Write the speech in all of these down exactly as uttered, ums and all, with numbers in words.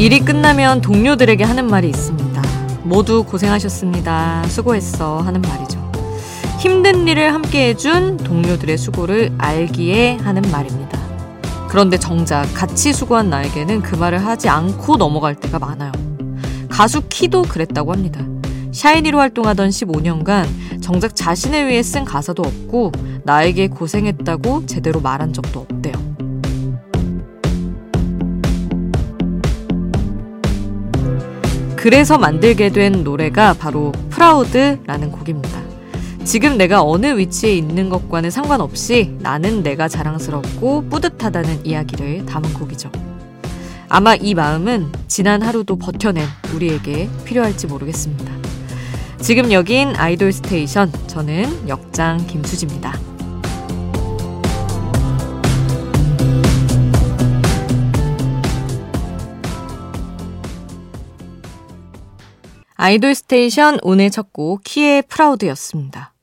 일이 끝나면 동료들에게 하는 말이 있습니다. 모두 고생하셨습니다. 수고했어 하는 말이죠. 힘든 일을 함께해준 동료들의 수고를 알기에 하는 말입니다. 그런데 정작 같이 수고한 나에게는 그 말을 하지 않고 넘어갈 때가 많아요. 가수 키도 그랬다고 합니다. 샤이니로 활동하던 십오 년간 정작 자신을 위해 쓴 가사도 없고 나에게 고생했다고 제대로 말한 적도 없대요. 그래서 만들게 된 노래가 바로 프라우드라는 곡입니다. 지금 내가 어느 위치에 있는 것과는 상관없이 나는 내가 자랑스럽고 뿌듯하다는 이야기를 담은 곡이죠. 아마 이 마음은 지난 하루도 버텨낸 우리에게 필요할지 모르겠습니다. 지금 여긴 아이돌 스테이션, 저는 역장 김수지입니다. 아이돌 스테이션 오늘 첫 곡 키의 프라우드였습니다.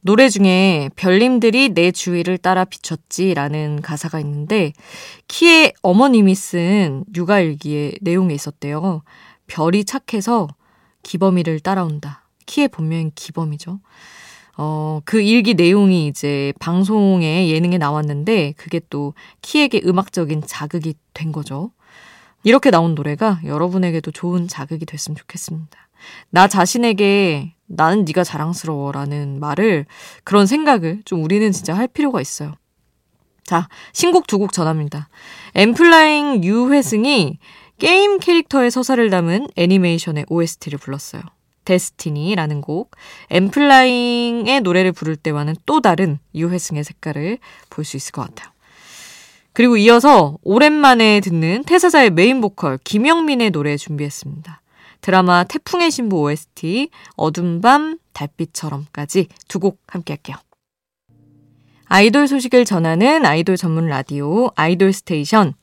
노래 중에 별님들이 내 주위를 따라 비쳤지라는 가사가 있는데 키의 어머님이 쓴 육아일기의 내용에 있었대요. 별이 착해서 기범이를 따라온다. 키의 본명인 기범이죠. 어, 그 일기 내용이 이제 방송에 예능에 나왔는데 그게 또 키에게 음악적인 자극이 된 거죠. 이렇게 나온 노래가 여러분에게도 좋은 자극이 됐으면 좋겠습니다. 나 자신에게 나는 네가 자랑스러워 라는 말을, 그런 생각을 좀 우리는 진짜 할 필요가 있어요. 자, 신곡 두 곡 전합니다. 앰플라잉 유회승이 게임 캐릭터의 서사를 담은 애니메이션의 오에스티를 불렀어요. 데스티니라는 곡, 앰플라잉의 노래를 부를 때와는 또 다른 유회승의 색깔을 볼 수 있을 것 같아요. 그리고 이어서 오랜만에 듣는 태사자의 메인 보컬 김영민의 노래 준비했습니다. 드라마 태풍의 신부 오에스티 어둠 밤 달빛처럼까지 두 곡 함께 할게요. 아이돌 소식을 전하는 아이돌 전문 라디오 아이돌 스테이션.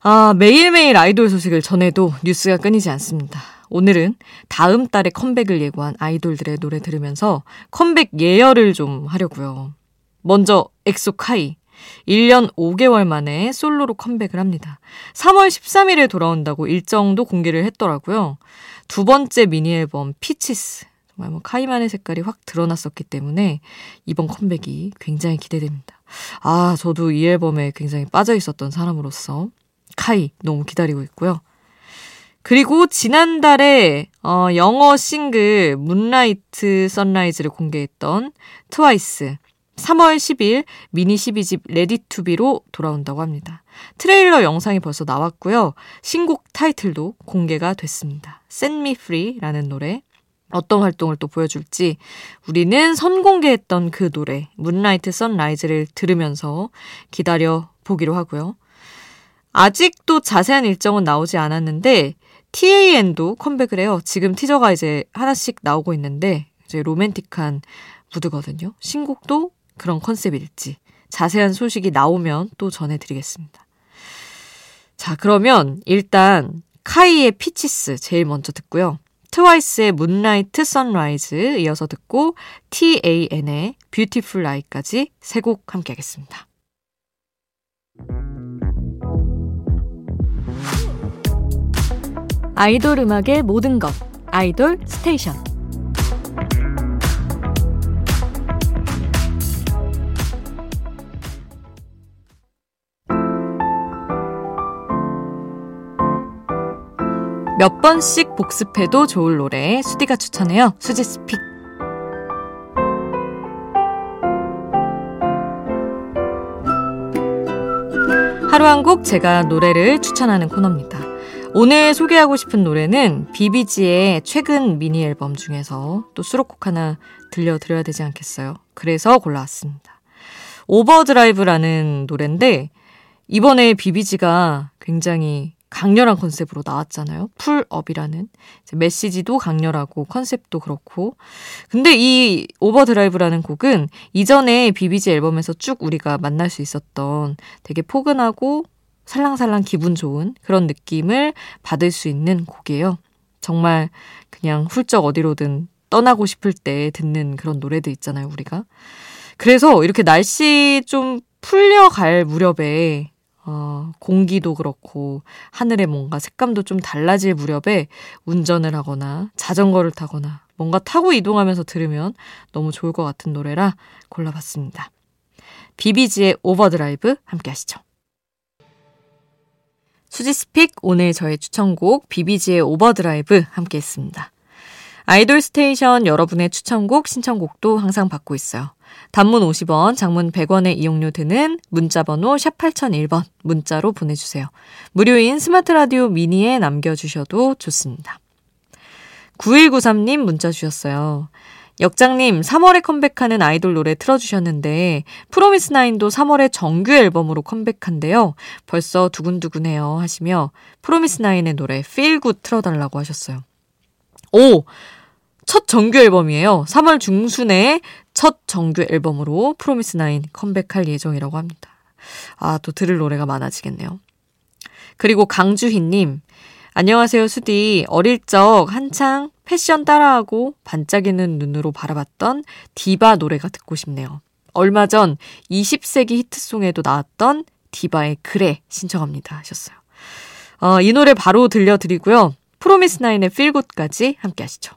아, 매일매일 아이돌 소식을 전해도 뉴스가 끊이지 않습니다. 오늘은 다음 달에 컴백을 예고한 아이돌들의 노래 들으면서 컴백 예열을 좀 하려고요. 먼저 엑소카이. 일 년 오 개월 만에 솔로로 컴백을 합니다. 삼월 십삼일에 돌아온다고 일정도 공개를 했더라고요. 두 번째 미니 앨범 피치스. 정말 뭐 카이만의 색깔이 확 드러났었기 때문에 이번 컴백이 굉장히 기대됩니다. 아, 저도 이 앨범에 굉장히 빠져 있었던 사람으로서 카이 너무 기다리고 있고요. 그리고 지난달에 어, 영어 싱글 Moonlight Sunrise를 공개했던 트와이스. 삼월 십일 미니 십이집 레디 투비로 돌아온다고 합니다. 트레일러 영상이 벌써 나왔고요. 신곡 타이틀도 공개가 됐습니다. Set Me Free라는 노래. 어떤 활동을 또 보여줄지 우리는 선공개했던 그 노래 Moonlight Sunrise를 들으면서 기다려보기로 하고요. 아직도 자세한 일정은 나오지 않았는데 티에이엔도 컴백을 해요. 지금 티저가 이제 하나씩 나오고 있는데 이제 로맨틱한 무드거든요. 신곡도 그런 컨셉일지 자세한 소식이 나오면 또 전해드리겠습니다. 자, 그러면 일단 카이의 피치스 제일 먼저 듣고요. 트와이스의 Moonlight Sunrise 이어서 듣고 티에이엔의 Beautiful Life까지 세 곡 함께 하겠습니다. 아이돌 음악의 모든 것 아이돌 스테이션. 몇 번씩 복습해도 좋을 노래 수디가 추천해요. 수지 스픽. 하루 한 곡 제가 노래를 추천하는 코너입니다. 오늘 소개하고 싶은 노래는 비비지의 최근 미니 앨범 중에서 또 수록곡 하나 들려드려야 되지 않겠어요? 그래서 골라왔습니다. 오버드라이브라는 노래인데 이번에 비비지가 굉장히 강렬한 컨셉으로 나왔잖아요. 풀업이라는 메시지도 강렬하고 컨셉도 그렇고, 근데 이 오버드라이브라는 곡은 이전에 비비지 앨범에서 쭉 우리가 만날 수 있었던 되게 포근하고 살랑살랑 기분 좋은 그런 느낌을 받을 수 있는 곡이에요. 정말 그냥 훌쩍 어디로든 떠나고 싶을 때 듣는 그런 노래들 있잖아요, 우리가. 그래서 이렇게 날씨 좀 풀려갈 무렵에 어, 공기도 그렇고 하늘의 뭔가 색감도 좀 달라질 무렵에 운전을 하거나 자전거를 타거나 뭔가 타고 이동하면서 들으면 너무 좋을 것 같은 노래라 골라봤습니다. 비비지의 오버드라이브 함께 하시죠. 수지스픽 오늘 저의 추천곡 비비지의 오버드라이브 함께 했습니다. 아이돌 스테이션 여러분의 추천곡 신청곡도 항상 받고 있어요. 단문 오십 원, 장문 백 원의 이용료 드는 문자번호 샵 팔공공일 번 문자로 보내주세요. 무료인 스마트 라디오 미니에 남겨주셔도 좋습니다. 구일구삼 님 문자 주셨어요. 역장님, 삼월에 컴백하는 아이돌 노래 틀어주셨는데 프로미스나인도 삼월에 정규 앨범으로 컴백한대요. 벌써 두근두근해요 하시며 프로미스나인의 노래 Feel Good 틀어달라고 하셨어요. 오! 첫 정규 앨범이에요. 삼월 중순에 첫 정규 앨범으로 프로미스나인 컴백할 예정이라고 합니다. 아, 또 들을 노래가 많아지겠네요. 그리고 강주희님, 안녕하세요 수디. 어릴 적 한창 패션 따라하고 반짝이는 눈으로 바라봤던 디바 노래가 듣고 싶네요. 얼마 전 이십 세기 히트송에도 나왔던 디바의 그래 신청합니다 하셨어요. 어, 이 노래 바로 들려드리고요. 프로미스나인의 필굿까지 함께 하시죠.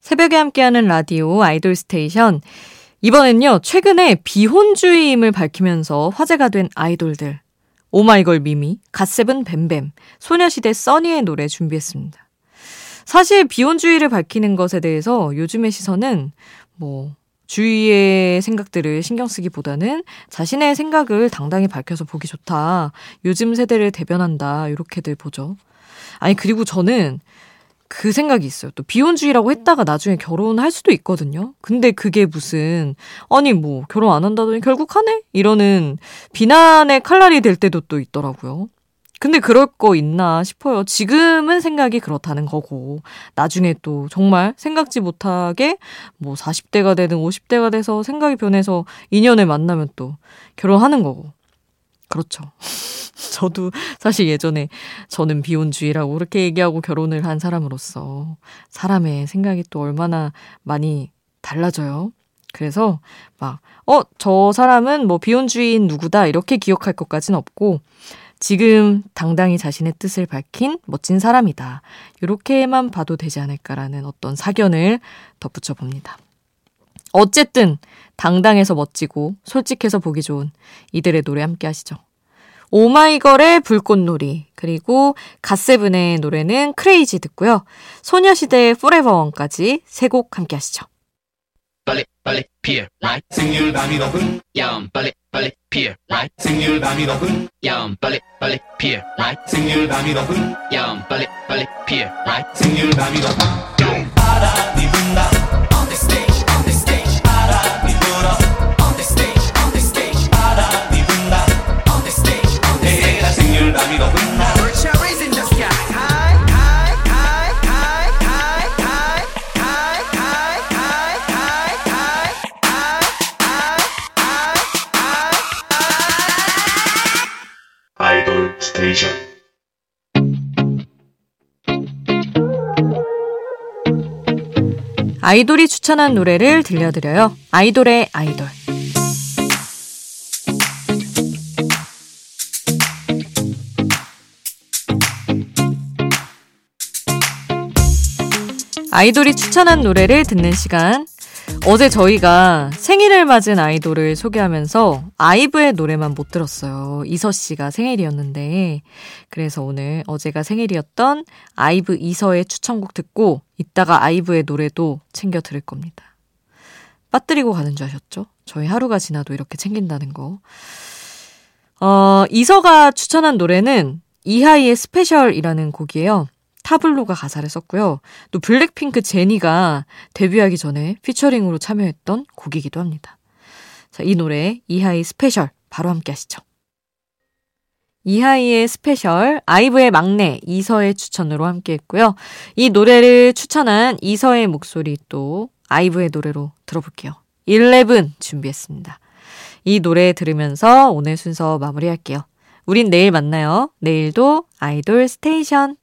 새벽에 함께하는 라디오 아이돌 스테이션. 이번엔요, 최근에 비혼주의임을 밝히면서 화제가 된 아이돌들. 오마이걸 미미, 갓세븐 뱀뱀, 소녀시대 써니의 노래 준비했습니다. 사실 비혼주의를 밝히는 것에 대해서 요즘의 시선은 뭐 주위의 생각들을 신경 쓰기보다는 자신의 생각을 당당히 밝혀서 보기 좋다. 요즘 세대를 대변한다. 이렇게들 보죠. 아니, 그리고 저는 그 생각이 있어요. 또 비혼주의라고 했다가 나중에 결혼할 수도 있거든요. 근데 그게 무슨 아니 뭐 결혼 안 한다더니 결국 하네? 이러는 비난의 칼날이 될 때도 또 있더라고요. 근데 그럴 거 있나 싶어요. 지금은 생각이 그렇다는 거고 나중에 또 정말 생각지 못하게 뭐 사십 대가 되든 오십 대가 돼서 생각이 변해서 인연을 만나면 또 결혼하는 거고. 그렇죠. 저도 사실 예전에 저는 비혼주의라고 그렇게 얘기하고 결혼을 한 사람으로서 사람의 생각이 또 얼마나 많이 달라져요. 그래서 막 어, 저 사람은 뭐 비혼주의인 누구다 이렇게 기억할 것까지는 없고 지금 당당히 자신의 뜻을 밝힌 멋진 사람이다. 이렇게만 봐도 되지 않을까라는 어떤 사견을 덧붙여 봅니다. 어쨌든 당당해서 멋지고 솔직해서 보기 좋은 이들의 노래 함께 하시죠. 오마이걸의 불꽃놀이 그리고 갓세븐의 노래는 크레이지 듣고요. 소녀시대의 Forever One까지 세 곡 함께 하시죠. 빨리 빨리 피해 라이트 생률 밤이 높은 야옴 빨리 빨리 피해 라이트 생률 밤이 높은 야옴 빨리 빨리 피해 라이트 생률 밤이 높은 야옴 빨리 빨리 피해 라이트 생률 밤이 높은 바람이 분다 아이돌 스테이션. 아이돌이 추천한 노래를 들려드려요. 아이돌의 아이돌. 아이돌이 추천한 노래를 듣는 시간. 어제 저희가 생일을 맞은 아이돌을 소개하면서 아이브의 노래만 못 들었어요. 이서 씨가 생일이었는데 그래서 오늘 어제가 생일이었던 아이브 이서의 추천곡 듣고 이따가 아이브의 노래도 챙겨 들을 겁니다. 빠뜨리고 가는 줄 아셨죠? 저희 하루가 지나도 이렇게 챙긴다는 거. 어, 이서가 추천한 노래는 이하이의 스페셜이라는 곡이에요. 타블로가 가사를 썼고요. 또 블랙핑크 제니가 데뷔하기 전에 피처링으로 참여했던 곡이기도 합니다. 자, 이 노래 이하이 스페셜 바로 함께 하시죠. 이하이의 스페셜, 아이브의 막내 이서의 추천으로 함께 했고요. 이 노래를 추천한 이서의 목소리 또 아이브의 노래로 들어볼게요. 십일 준비했습니다. 이 노래 들으면서 오늘 순서 마무리할게요. 우린 내일 만나요. 내일도 아이돌 스테이션.